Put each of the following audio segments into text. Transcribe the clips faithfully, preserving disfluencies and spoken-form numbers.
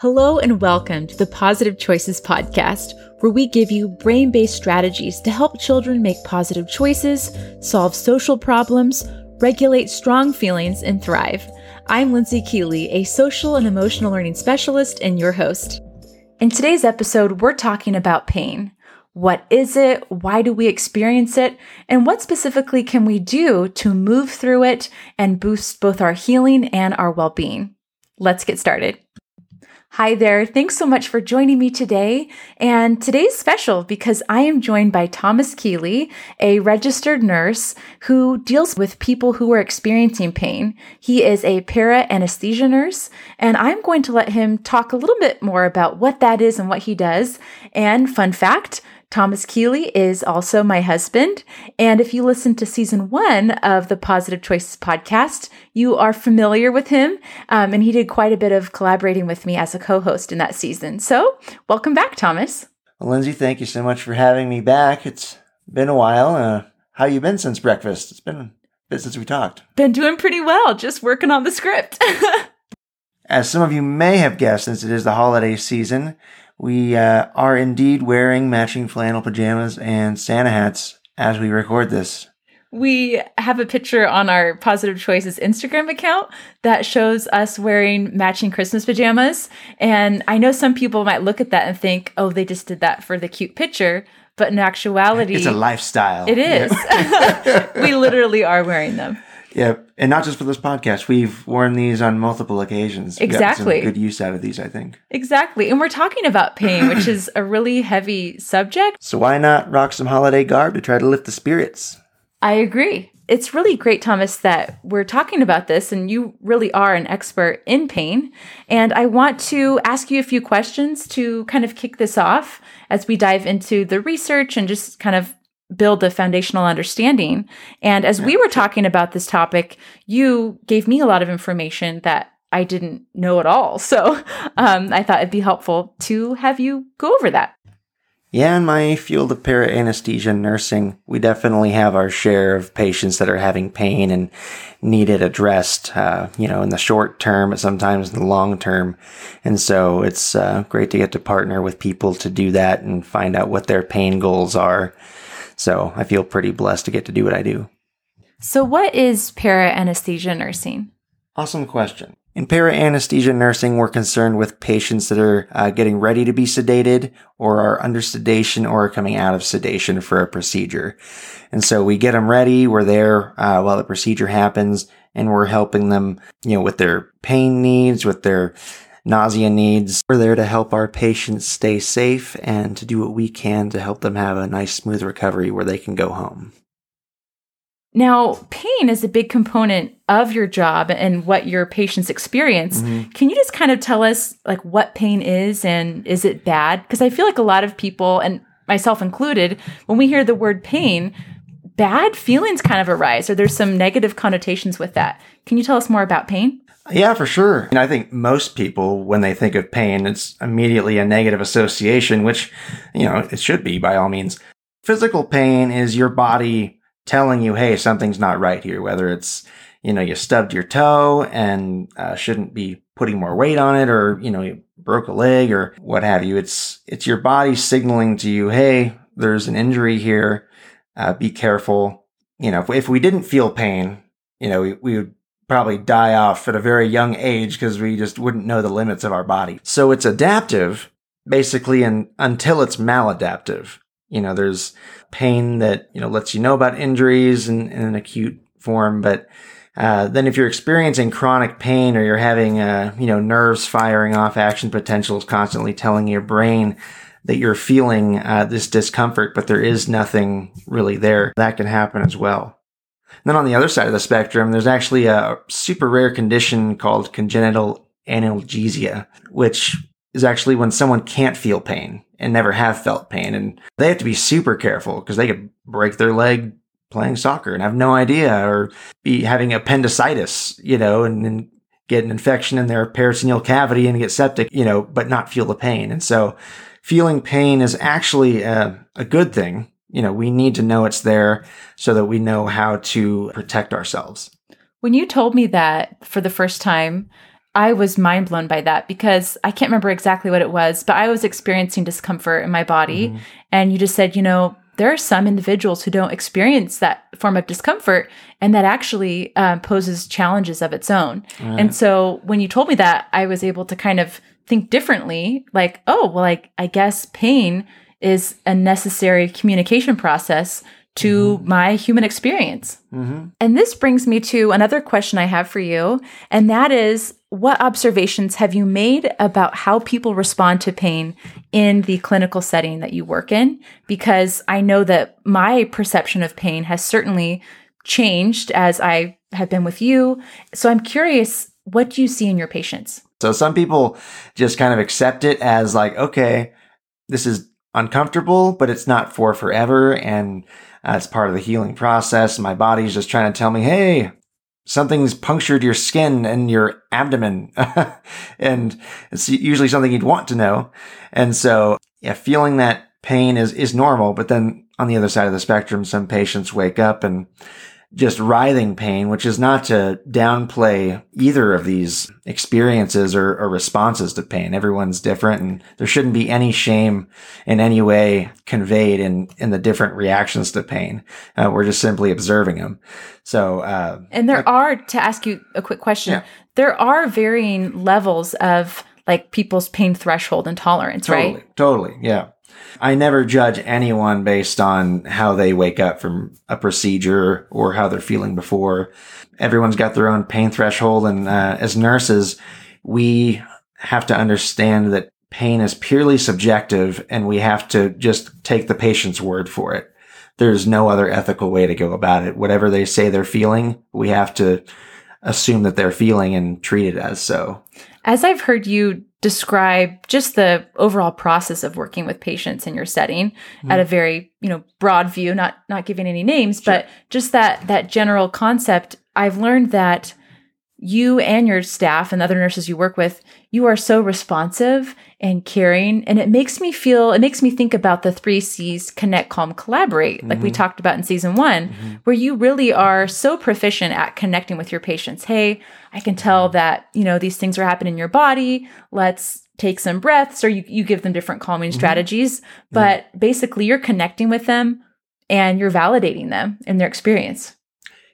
Hello and welcome to the PAWsitive Choices Podcast, where we give you brain-based strategies to help children make positive choices, solve social problems, regulate strong feelings, and thrive. I'm Lindsay Keeley, a social and emotional learning specialist and your host. In today's episode, we're talking about pain. What is it? Why do we experience it? And what specifically can we do to move through it and boost both our healing and our well-being? Let's get started. Hi there. Thanks so much for joining me today. And today's special because I am joined by Thomas Keeley, a registered nurse who deals with people who are experiencing pain. He is a para-anesthesia nurse, and I'm going to let him talk a little bit more about what that is and what he does. And fun fact, Thomas Keeley is also my husband, and if you listened to season one of the PAWsitive Choices podcast, you are familiar with him, um, and he did quite a bit of collaborating with me as a co-host in that season. So, welcome back, Thomas. Well, Lindsay, thank you so much for having me back. It's been a while. Uh, how you been since breakfast? It's been a bit since we talked. Been doing pretty well, just working on the script. As some of you may have guessed, since it is the holiday season, We uh, are indeed wearing matching flannel pajamas and Santa hats as we record this. We have a picture on our PAWsitive Choices Instagram account that shows us wearing matching Christmas pajamas. And I know some people might look at that and think, oh, they just did that for the cute picture. But in actuality, it's a lifestyle. It is. Yep. We literally are wearing them. Yep. And not just for this podcast. We've worn these on multiple occasions. Exactly. Some good use out of these, I think. Exactly. And we're talking about pain, which is a really heavy subject. So why not rock some holiday garb to try to lift the spirits? I agree. It's really great, Thomas, that we're talking about this, and you really are an expert in pain. And I want to ask you a few questions to kind of kick this off as we dive into the research and just kind of build the foundational understanding. And as we were talking about this topic, you gave me a lot of information that I didn't know at all. So um, I thought it'd be helpful to have you go over that. Yeah, in my field of para-anesthesia nursing, we definitely have our share of patients that are having pain and need it addressed, uh, you know, in the short term, but sometimes in the long term. And so it's uh, great to get to partner with people to do that and find out what their pain goals are. So I feel pretty blessed to get to do what I do. So what is para-anesthesia nursing? Awesome question. In para-anesthesia nursing, we're concerned with patients that are uh, getting ready to be sedated or are under sedation or are coming out of sedation for a procedure. And so we get them ready. We're there uh, while the procedure happens, and we're helping them, you know, with their pain needs, with their nausea needs. We're there to help our patients stay safe and to do what we can to help them have a nice, smooth recovery where they can go home. Now, pain is a big component of your job and what your patients experience. Mm-hmm. Can you just kind of tell us like what pain is and is it bad? Because I feel like a lot of people, and myself included, when we hear the word pain, bad feelings kind of arise, or there's some negative connotations with that. Can you tell us more about pain? Yeah, for sure. And I think most people, when they think of pain, it's immediately a negative association, which, you know, it should be by all means. Physical pain is your body telling you, hey, something's not right here, whether it's, you know, you stubbed your toe and uh, shouldn't be putting more weight on it, or, you know, you broke a leg or what have you. It's, it's your body signaling to you, hey, there's an injury here. Uh, be careful. You know, if, if we didn't feel pain, you know, we, we would probably die off at a very young age because we just wouldn't know the limits of our body. So it's adaptive, basically, and until it's maladaptive. You know, there's pain that, you know, lets you know about injuries in, in an acute form. But uh, then if you're experiencing chronic pain, or you're having, uh, you know, nerves firing off, action potentials constantly telling your brain that you're feeling uh, this discomfort, but there is nothing really there, that can happen as well. And then on the other side of the spectrum, there's actually a super rare condition called congenital analgesia, which is actually when someone can't feel pain and never have felt pain. And they have to be super careful because they could break their leg playing soccer and have no idea, or be having appendicitis, you know, and then get an infection in their peritoneal cavity and get septic, you know, but not feel the pain. And so feeling pain is actually a, a good thing. You know, we need to know it's there so that we know how to protect ourselves. When you told me that for the first time, I was mind blown by that because I can't remember exactly what it was, but I was experiencing discomfort in my body. Mm-hmm. And you just said, you know, there are some individuals who don't experience that form of discomfort, and that actually um, poses challenges of its own. Right. And so when you told me that, I was able to kind of think differently, like, oh, well, I, I guess pain is a necessary communication process to mm-hmm. my human experience. Mm-hmm. And this brings me to another question I have for you, and that is, what observations have you made about how people respond to pain in the clinical setting that you work in? Because I know that my perception of pain has certainly changed as I have been with you. So I'm curious, what do you see in your patients? So some people just kind of accept it as like, okay, this is uncomfortable, but it's not for forever. And that's uh, part of the healing process. My body's just trying to tell me, hey, something's punctured your skin and your abdomen. And it's usually something you'd want to know. And so yeah, feeling that pain is, is normal. But then on the other side of the spectrum, some patients wake up and just writhing pain, which is not to downplay either of these experiences or, or responses to pain. Everyone's different, and there shouldn't be any shame in any way conveyed in, in the different reactions to pain. Uh, we're just simply observing them. So, uh, and there like, are, to ask you a quick question, yeah. there are varying levels of like people's pain threshold and tolerance, totally, right? Totally. Yeah. I never judge anyone based on how they wake up from a procedure or how they're feeling before. Everyone's got their own pain threshold. And uh, as nurses, we have to understand that pain is purely subjective, and we have to just take the patient's word for it. There's no other ethical way to go about it. Whatever they say they're feeling, we have to assume that they're feeling and treat it as so. As I've heard you describe just the overall process of working with patients in your setting mm-hmm. at a very, you know, broad view, not not giving any names, sure. but just that that general concept, I've learned that you and your staff and other nurses you work with, you are so responsive and caring. And it makes me feel, it makes me think about the three C's: connect, calm, collaborate, mm-hmm. like we talked about in season one, mm-hmm. where you really are so proficient at connecting with your patients. Hey, I can tell that, you know, these things are happening in your body. Let's take some breaths, or you, you give them different calming mm-hmm. strategies. But yeah. basically you're connecting with them and you're validating them in their experience.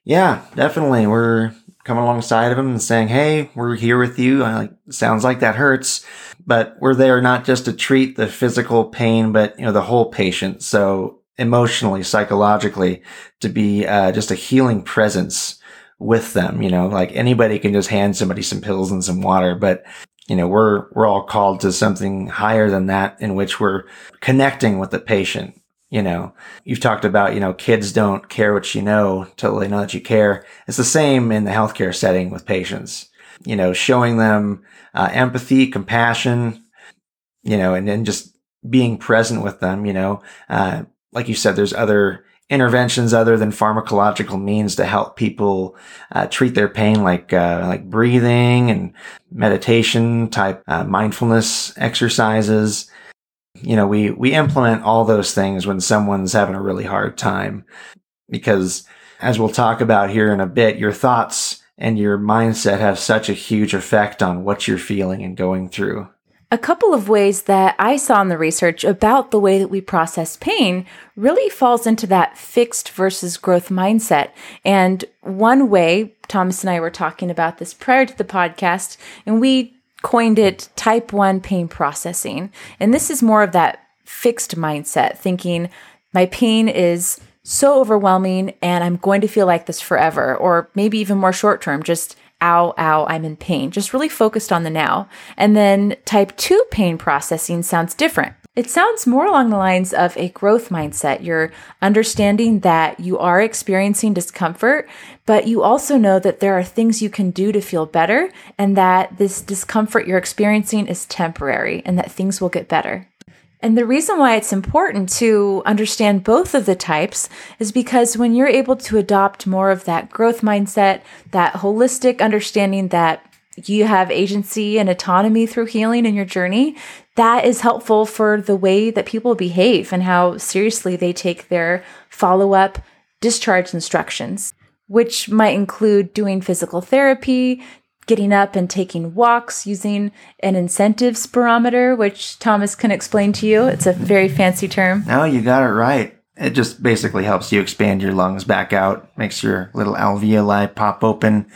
Yeah, definitely. We're coming alongside of them and saying, hey, we're here with you. I like, sounds like that hurts, but we're there not just to treat the physical pain, but, you know, the whole patient. So emotionally, psychologically, to be uh, just a healing presence with them, you know, like anybody can just hand somebody some pills and some water, but you know, we're, we're all called to something higher than that, in which we're connecting with the patient. You know, you've talked about, you know, kids don't care what you know till they know that you care. It's the same in the healthcare setting with patients, you know, showing them uh, empathy, compassion, you know, and then just being present with them, you know. Uh, like you said, there's other interventions other than pharmacological means to help people uh, treat their pain, like, uh, like breathing and meditation type uh, mindfulness exercises. You know, we, we implement all those things when someone's having a really hard time, because as we'll talk about here in a bit, your thoughts and your mindset have such a huge effect on what you're feeling and going through. A couple of ways that I saw in the research about the way that we process pain really falls into that fixed versus growth mindset. And one way, Thomas and I were talking about this prior to the podcast, and we coined it type one pain processing. And this is more of that fixed mindset, thinking my pain is so overwhelming and I'm going to feel like this forever, or maybe even more short term, just ow, ow, I'm in pain, just really focused on the now. And then type two pain processing sounds different. It sounds more along the lines of a growth mindset. You're understanding that you are experiencing discomfort, but you also know that there are things you can do to feel better, and that this discomfort you're experiencing is temporary and that things will get better. And the reason why it's important to understand both of the types is because when you're able to adopt more of that growth mindset, that holistic understanding that you have agency and autonomy through healing in your journey, that is helpful for the way that people behave and how seriously they take their follow-up discharge instructions, which might include doing physical therapy, getting up and taking walks using an incentive spirometer, which Thomas can explain to you. It's a very fancy term. No, you got it right. It just basically helps you expand your lungs back out, makes your little alveoli pop open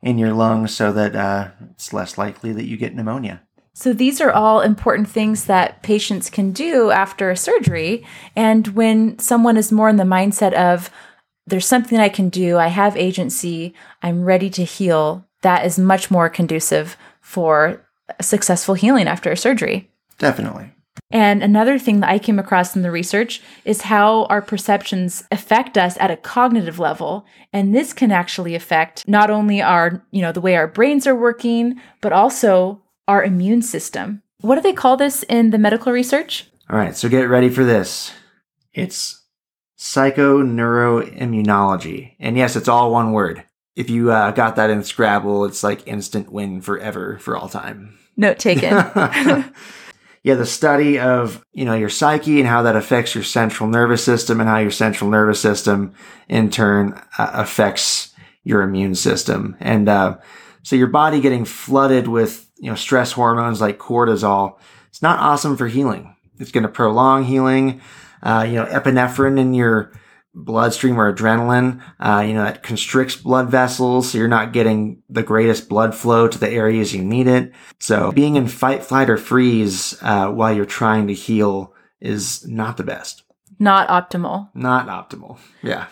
in your lungs so that uh, it's less likely that you get pneumonia. So these are all important things that patients can do after a surgery. And when someone is more in the mindset of, there's something I can do, I have agency, I'm ready to heal, that is much more conducive for successful healing after a surgery. Definitely. And another thing that I came across in the research is how our perceptions affect us at a cognitive level. And this can actually affect not only our, you know, the way our brains are working, but also our immune system. What do they call this in the medical research? All right, so get ready for this. It's psychoneuroimmunology. And yes, it's all one word. If you uh, got that in Scrabble, it's like instant win forever, for all time. Note taken. Yeah, the study of, you know, your psyche and how that affects your central nervous system, and how your central nervous system in turn uh, affects your immune system. And uh, so your body getting flooded with, you know, stress hormones like cortisol, it's not awesome for healing. It's going to prolong healing. Uh, you know, epinephrine in your bloodstream or adrenaline, uh, you know, that constricts blood vessels. So you're not getting the greatest blood flow to the areas you need it. So being in fight, flight, or freeze uh, while you're trying to heal is not the best. Not optimal. Not optimal. Yeah.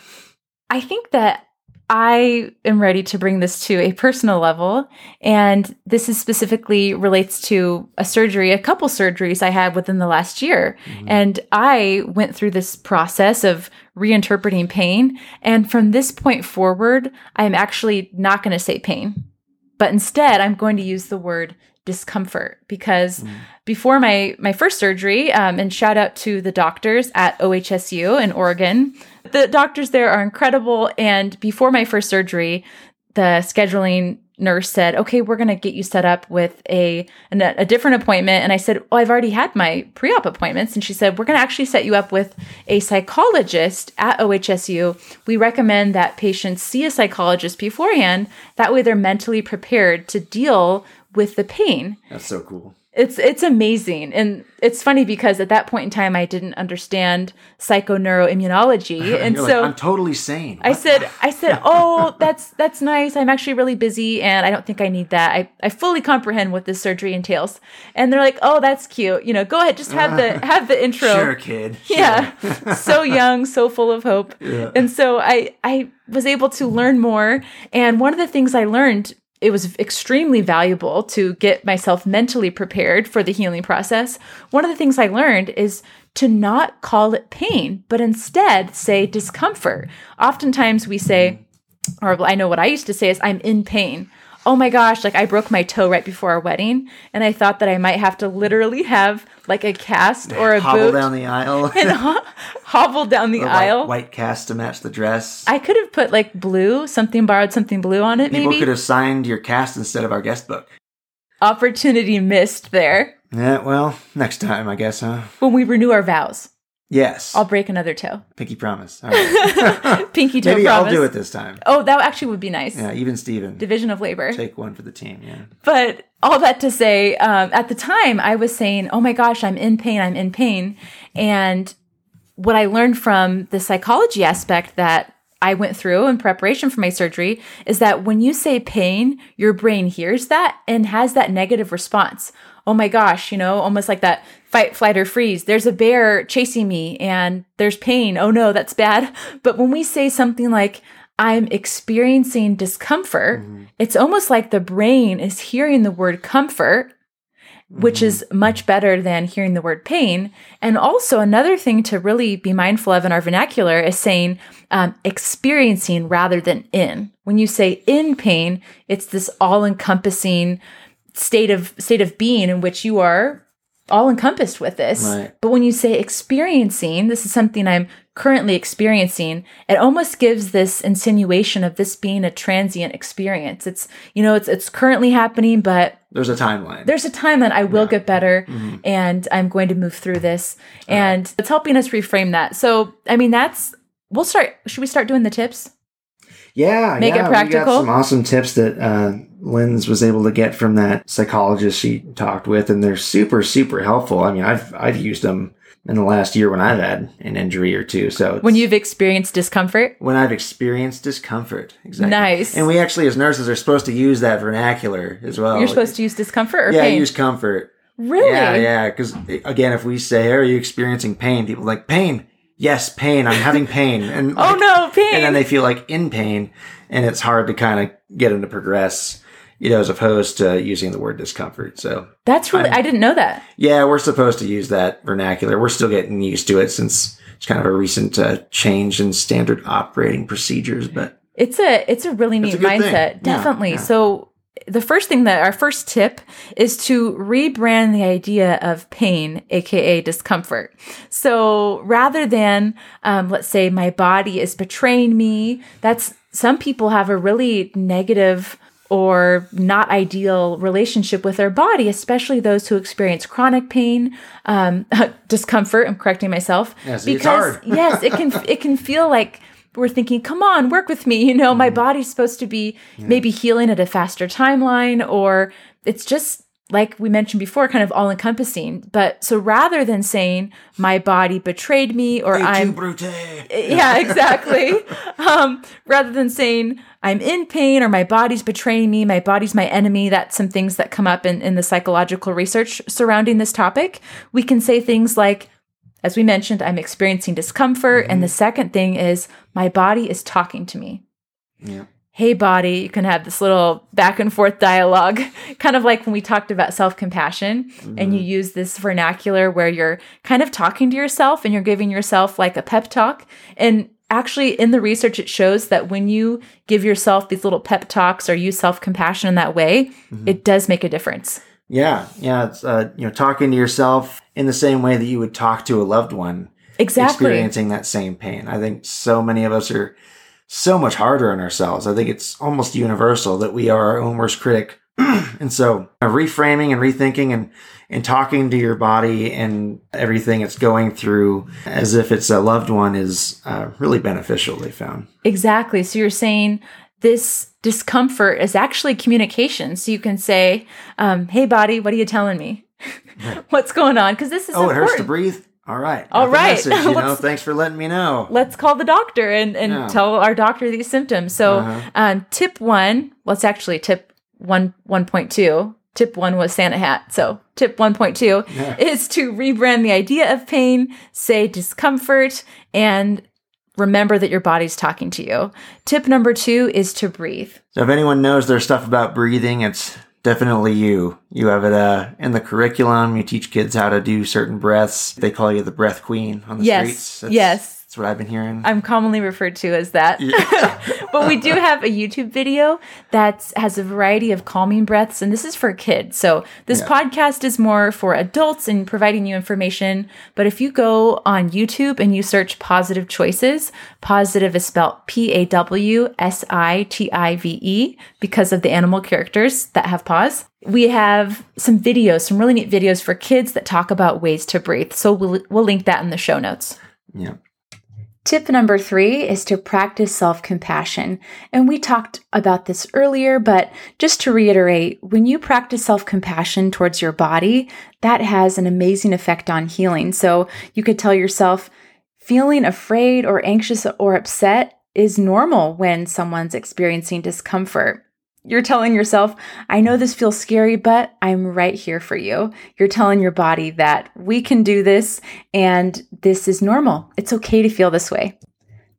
I think that I am ready to bring this to a personal level. And this is specifically relates to a surgery, a couple surgeries I had within the last year. Mm-hmm. And I went through this process of reinterpreting pain. And from this point forward, I'm actually not going to say pain, but instead I'm going to use the word discomfort, because mm. before my, my first surgery, um, and shout out to the doctors at O H S U in Oregon, the doctors there are incredible. And before my first surgery, the scheduling nurse said, okay, we're going to get you set up with a, an, a different appointment. And I said, oh, I've already had my pre-op appointments. And she said, we're going to actually set you up with a psychologist at O H S U. We recommend that patients see a psychologist beforehand. That way they're mentally prepared to deal with the pain. That's so cool. It's it's amazing. And it's funny because at that point in time, I didn't understand psychoneuroimmunology. And so like, I'm totally sane. What? I said, I said, oh, that's that's nice. I'm actually really busy and I don't think I need that. I, I fully comprehend what this surgery entails. And they're like, oh, that's cute. You know, go ahead, just have the have the intro. Sure, kid. Sure. Yeah. So young, so full of hope. Yeah. And so I I was able to learn more. And one of the things I learned, it was extremely valuable to get myself mentally prepared for the healing process. One of the things I learned is to not call it pain, but instead say discomfort. Oftentimes we say, or I know what I used to say is, I'm in pain. Oh my gosh, like I broke my toe right before our wedding, and I thought that I might have to literally have like a cast or a hobble boot. Down the aisle. And ho- hobble down the or aisle. White, white cast to match the dress. I could have put like blue, something borrowed, something blue on it. People maybe. People could have signed your cast instead of our guest book. Opportunity missed there. Yeah, well, next time, I guess, huh? When we renew our vows. Yes. I'll break another toe. Pinky promise. All right. Pinky toe Maybe promise. Maybe I'll do it this time. Oh, that actually would be nice. Yeah, even Steven. Division of labor. Take one for the team, yeah. But all that to say, um, at the time, I was saying, oh my gosh, I'm in pain, I'm in pain. And what I learned from the psychology aspect that I went through in preparation for my surgery is that when you say pain, your brain hears that and has that negative response. Oh my gosh, you know, almost like that fight, flight, or freeze. There's a bear chasing me and there's pain. Oh no, that's bad. But when we say something like, I'm experiencing discomfort, mm-hmm. it's almost like the brain is hearing the word comfort, which mm-hmm. is much better than hearing the word pain. And also another thing to really be mindful of in our vernacular is saying um, experiencing rather than in. When you say in pain, it's this all-encompassing state of state of being in which you are all encompassed with this. Right. But when you say experiencing, this is something I'm currently experiencing, it almost gives this insinuation of this being a transient experience. It's, you know, it's it's currently happening, but there's a timeline. There's a timeline. I will yeah. get better mm-hmm. and I'm going to move through this. All and right. It's helping us reframe that. So, I mean, that's, we'll start, should we start doing the tips? Yeah. Make yeah. it practical. We got some awesome tips that, uh, Linz was able to get from that psychologist she talked with, and they're super, super helpful. I mean, I've I've used them in the last year when I've had an injury or two. So when you've experienced discomfort? When I've experienced discomfort. Exactly. Nice. And we actually, as nurses, are supposed to use that vernacular as well. You're supposed to use discomfort or yeah, pain? Yeah, use comfort. Really? Yeah, yeah. Because, again, if we say, are you experiencing pain? People are like, pain. Yes, pain. I'm having pain. And oh, like, no, pain. And then they feel like in pain, and it's hard to kind of get them to progress, you know, as opposed to using the word discomfort. So that's really, I'm, I didn't know that. Yeah, we're supposed to use that vernacular. We're still getting used to it since it's kind of a recent uh, change in standard operating procedures. But it's a it's a really neat a mindset, thing. Definitely. Yeah, yeah. So the first thing that our first tip is to rebrand the idea of pain, aka discomfort. So rather than um, let's say my body is betraying me, that's some people have a really negative or not ideal relationship with their body, especially those who experience chronic pain, um, discomfort. I'm correcting myself. Yes, because it's hard. Yes, it can it can feel like we're thinking, come on, work with me. You know, mm-hmm. my body's supposed to be yeah. maybe healing at a faster timeline, or it's just like we mentioned before, kind of all encompassing. But so rather than saying my body betrayed me, or hey, I'm, brute. yeah, exactly. um, rather than saying I'm in pain or my body's betraying me, my body's my enemy. That's some things that come up in, in the psychological research surrounding this topic. We can say things like, as we mentioned, I'm experiencing discomfort. Mm-hmm. And the second thing is my body is talking to me. Yeah. Hey, body, you can have this little back and forth dialogue, kind of like when we talked about self-compassion, mm-hmm. and you use this vernacular where you're kind of talking to yourself and you're giving yourself like a pep talk. And actually in the research, it shows that when you give yourself these little pep talks or use self-compassion in that way, mm-hmm. it does make a difference. Yeah. Yeah. It's, uh, you know, talking to yourself in the same way that you would talk to a loved one. Exactly. Experiencing that same pain. I think so many of us are so much harder on ourselves. I think it's almost universal that we are our own worst critic. And so uh, reframing and rethinking and, and talking to your body and everything it's going through as if it's a loved one is uh, really beneficial, they found. Exactly. So you're saying this discomfort is actually communication. So you can say, um, hey, body, what are you telling me? What's going on? Because this is oh, important. Oh, it hurts to breathe? All right. All right. Message, you know, thanks for letting me know. Let's call the doctor and, and yeah. tell our doctor these symptoms. So uh-huh. um, tip one, well, it's actually tip one, one point two. Tip one was Santa hat. So tip one point two yeah. is to rebrand the idea of pain, say discomfort, and remember that your body's talking to you. Tip number two is to breathe. So if anyone knows their stuff about breathing, it's definitely you. You have it uh, in the curriculum. You teach kids how to do certain breaths. They call you the breath queen on the yes, streets. That's, yes. That's what I've been hearing. I'm commonly referred to as that. Yeah. But we do have a YouTube video that has a variety of calming breaths, and this is for kids. So this yeah. podcast is more for adults and providing you information. But if you go on YouTube and you search PAWsitive Choices, PAWsitive is spelled P A W S I T I V E because of the animal characters that have paws. We have some videos, some really neat videos for kids that talk about ways to breathe. So we'll, we'll link that in the show notes. Yeah. Tip number three is to practice self-compassion. And we talked about this earlier, but just to reiterate, when you practice self-compassion towards your body, that has an amazing effect on healing. So you could tell yourself, feeling afraid or anxious or upset is normal when someone's experiencing discomfort. You're telling yourself, I know this feels scary, but I'm right here for you. You're telling your body that we can do this and this is normal. It's okay to feel this way.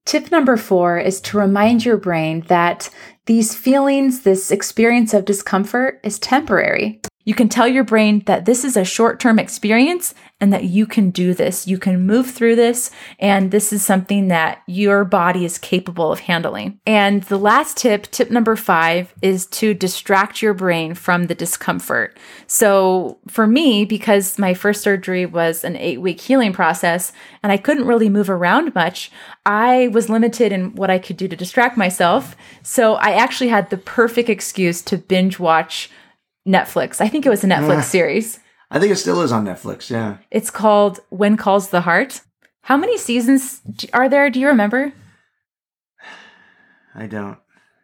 Tip number four is to remind your brain that these feelings, this experience of discomfort is temporary. You can tell your brain that this is a short-term experience and that you can do this. You can move through this, and this is something that your body is capable of handling. And the last tip, tip number five, is to distract your brain from the discomfort. So for me, because my first surgery was an eight-week healing process and I couldn't really move around much, I was limited in what I could do to distract myself. So I actually had the perfect excuse to binge watch Netflix. I think it was a Netflix yeah. series. I think it still is on Netflix, yeah. It's called When Calls the Heart. How many seasons are there? Do you remember? I don't.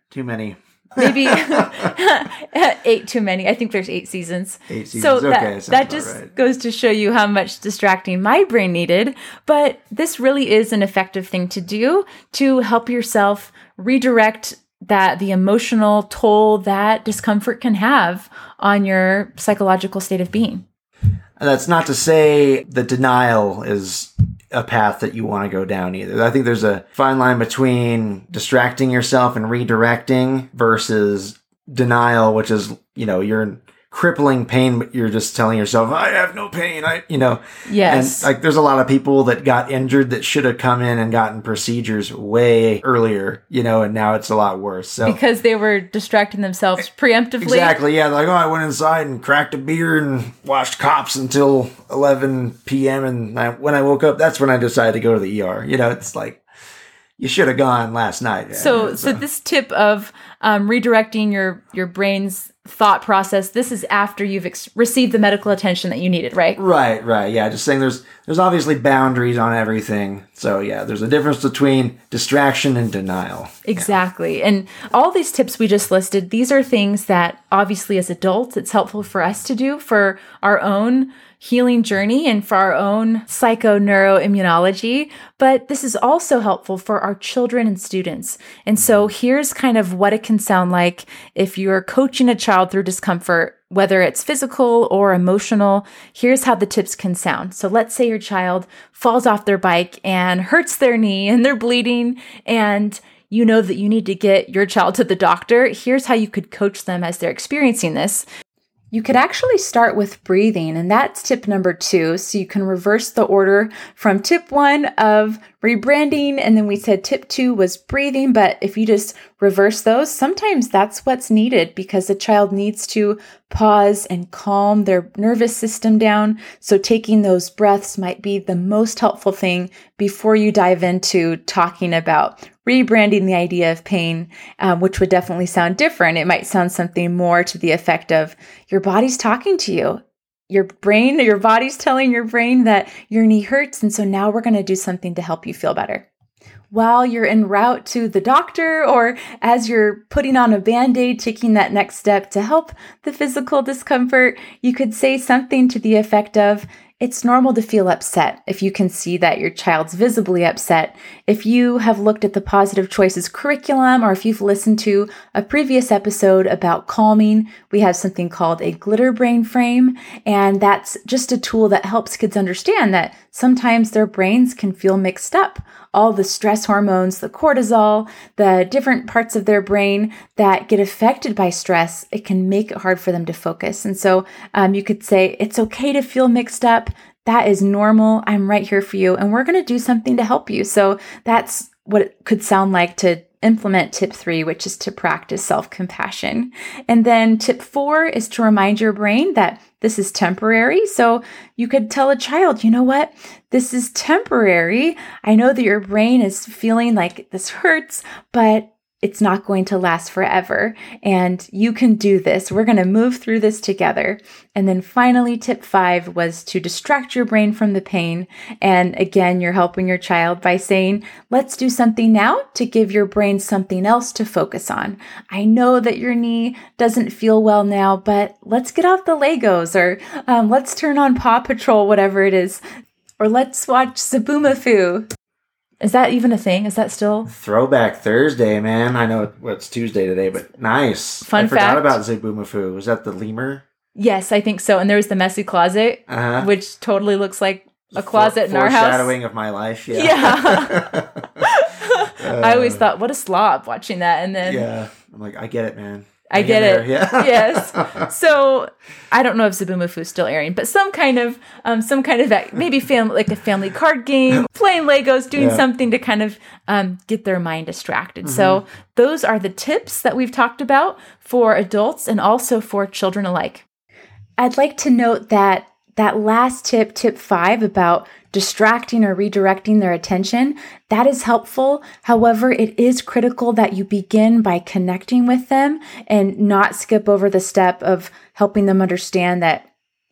Too many. Maybe eight too many. I think there's eight seasons. Eight seasons. So that, okay, that, that just right. goes to show you how much distracting my brain needed. But this really is an effective thing to do to help yourself redirect that the emotional toll that discomfort can have on your psychological state of being. And that's not to say that denial is a path that you want to go down either. I think there's a fine line between distracting yourself and redirecting versus denial, which is, you know, you're in crippling pain, but you're just telling yourself, I have no pain. I, you know, yes. And like there's a lot of people that got injured that should have come in and gotten procedures way earlier, you know, and now it's a lot worse. So because they were distracting themselves preemptively. Exactly. Yeah. Like, oh, I went inside and cracked a beer and watched Cops until eleven p.m. And I, when I woke up, that's when I decided to go to the E R. You know, it's like, you should have gone last night. So, yeah, so. so this tip of um, redirecting your, your brain's thought process, this is after you've ex- received the medical attention that you needed, right? Right, right. Yeah, just saying there's there's obviously boundaries on everything. So, yeah, there's a difference between distraction and denial. Exactly. Yeah. And all these tips we just listed, these are things that obviously as adults, it's helpful for us to do for our own healing journey and for our own psychoneuroimmunology, but this is also helpful for our children and students. And so here's kind of what it can sound like if you're coaching a child through discomfort, whether it's physical or emotional. Here's how the tips can sound. So let's say your child falls off their bike and hurts their knee and they're bleeding, and you know that you need to get your child to the doctor. Here's how you could coach them as they're experiencing this. You could actually start with breathing, and that's tip number two. So you can reverse the order from tip one of rebranding, and then we said tip two was breathing, but if you just reverse those, sometimes that's what's needed because the child needs to pause and calm their nervous system down. So taking those breaths might be the most helpful thing before you dive into talking about rebranding the idea of pain, um, which would definitely sound different. It might sound something more to the effect of your body's talking to you. Your brain, your body's telling your brain that your knee hurts, and so now we're going to do something to help you feel better. While you're en route to the doctor or as you're putting on a Band-Aid, taking that next step to help the physical discomfort, you could say something to the effect of, it's normal to feel upset if you can see that your child's visibly upset. If you have looked at the PAWsitive Choices curriculum or if you've listened to a previous episode about calming, we have something called a glitter brain frame, and that's just a tool that helps kids understand that sometimes their brains can feel mixed up. All the stress hormones, the cortisol, the different parts of their brain that get affected by stress, it can make it hard for them to focus. And so um, you could say, it's okay to feel mixed up. That is normal. I'm right here for you. And we're going to do something to help you. So that's what it could sound like to implement tip three, which is to practice self-compassion. And then tip four is to remind your brain that this is temporary. So you could tell a child, you know what? This is temporary. I know that your brain is feeling like this hurts, but it's not going to last forever. And you can do this. We're going to move through this together. And then finally, tip five was to distract your brain from the pain. And again, you're helping your child by saying, let's do something now to give your brain something else to focus on. I know that your knee doesn't feel well now, but let's get off the Legos or um, let's turn on Paw Patrol, whatever it is, or let's watch Zoboomafoo. Is that even a thing? Is that still? Throwback Thursday, man. I know well, it's Tuesday today, but nice. Fun fact. I forgot about Zoboomafoo. Was that the lemur? Yes, I think so. And there was the messy closet, uh-huh. which totally looks like a closet For- in our house. Foreshadowing of my life, yeah. Yeah. uh, I always thought, what a slob watching that. And then. Yeah. I'm like, I get it, man. I, I get, get it. Yeah. Yes. So I don't know if Zoboomafoo is still airing, but some kind of, um, some kind of maybe family, like a family card game, playing Legos, doing yeah. something to kind of um, get their mind distracted. Mm-hmm. So those are the tips that we've talked about for adults and also for children alike. I'd like to note that that last tip, tip five, about distracting or redirecting their attention, that is helpful. However, it is critical that you begin by connecting with them and not skip over the step of helping them understand that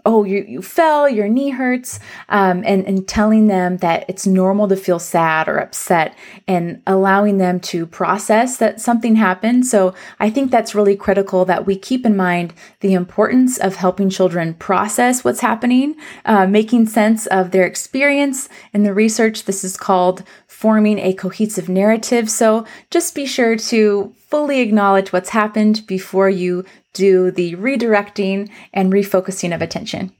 oh, you, you fell, your knee hurts, um, and, and telling them that it's normal to feel sad or upset and allowing them to process that something happened. So I think that's really critical that we keep in mind the importance of helping children process what's happening, uh, making sense of their experience. In the research, this is called forming a cohesive narrative. So just be sure to fully acknowledge what's happened before you do the redirecting and refocusing of attention.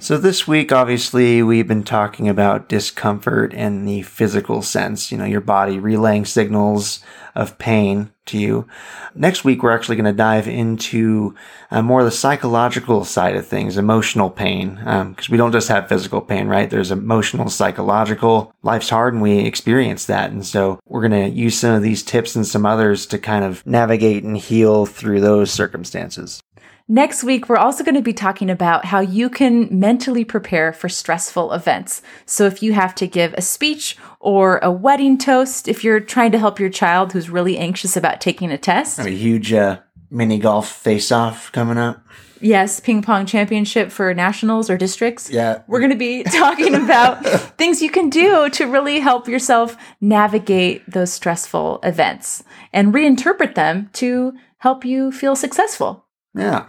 So this week, obviously, we've been talking about discomfort in the physical sense, you know, your body relaying signals of pain to you. Next week, we're actually going to dive into uh, more of the psychological side of things, emotional pain, um, because we don't just have physical pain, right? There's emotional, psychological. Life's hard and we experience that. And so we're going to use some of these tips and some others to kind of navigate and heal through those circumstances. Next week, we're also going to be talking about how you can mentally prepare for stressful events. So if you have to give a speech or a wedding toast, if you're trying to help your child who's really anxious about taking a test. A huge uh, mini golf face-off coming up. Yes, ping pong championship for nationals or districts. Yeah. We're going to be talking about things you can do to really help yourself navigate those stressful events and reinterpret them to help you feel successful. Yeah.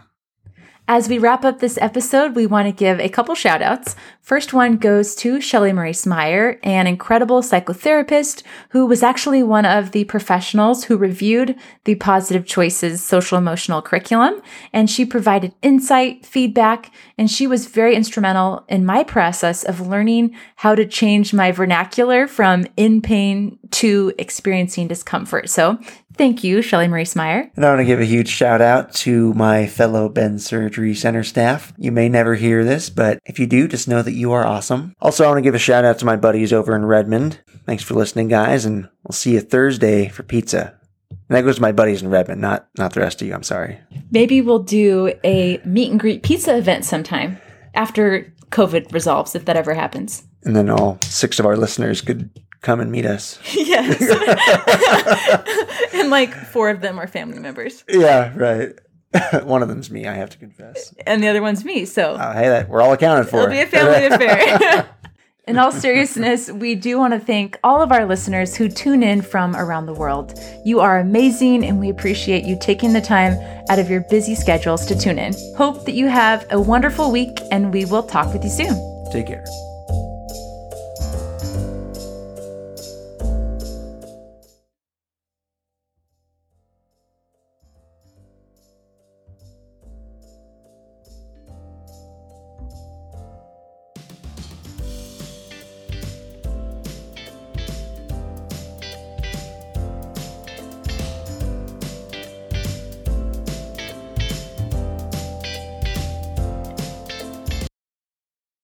As we wrap up this episode, we want to give a couple shout outs. First one goes to Shelly Maurice Meyer, an incredible psychotherapist who was actually one of the professionals who reviewed the PAWsitive Choices social emotional curriculum. And she provided insight, feedback, and she was very instrumental in my process of learning how to change my vernacular from in pain to experiencing discomfort. So thank you, Shelly Maurice Meyer. And I want to give a huge shout out to my fellow Ben Surgery Center staff. You may never hear this, but if you do, just know that you are awesome. Also, I want to give a shout out to my buddies over in Redmond. Thanks for listening, guys, and we'll see you Thursday for pizza. And that goes to my buddies in Redmond, not, not the rest of you. I'm sorry. Maybe we'll do a meet and greet pizza event sometime after COVID resolves, if that ever happens. And then all six of our listeners could come and meet us. Yes. And like four of them are family members. Yeah, right. One of them's me, I have to confess. And the other one's me, so. Oh, hey, that, we're all accounted for. It'll be a family affair. In all seriousness, we do want to thank all of our listeners who tune in from around the world. You are amazing, and we appreciate you taking the time out of your busy schedules to tune in. Hope that you have a wonderful week, and we will talk with you soon. Take care.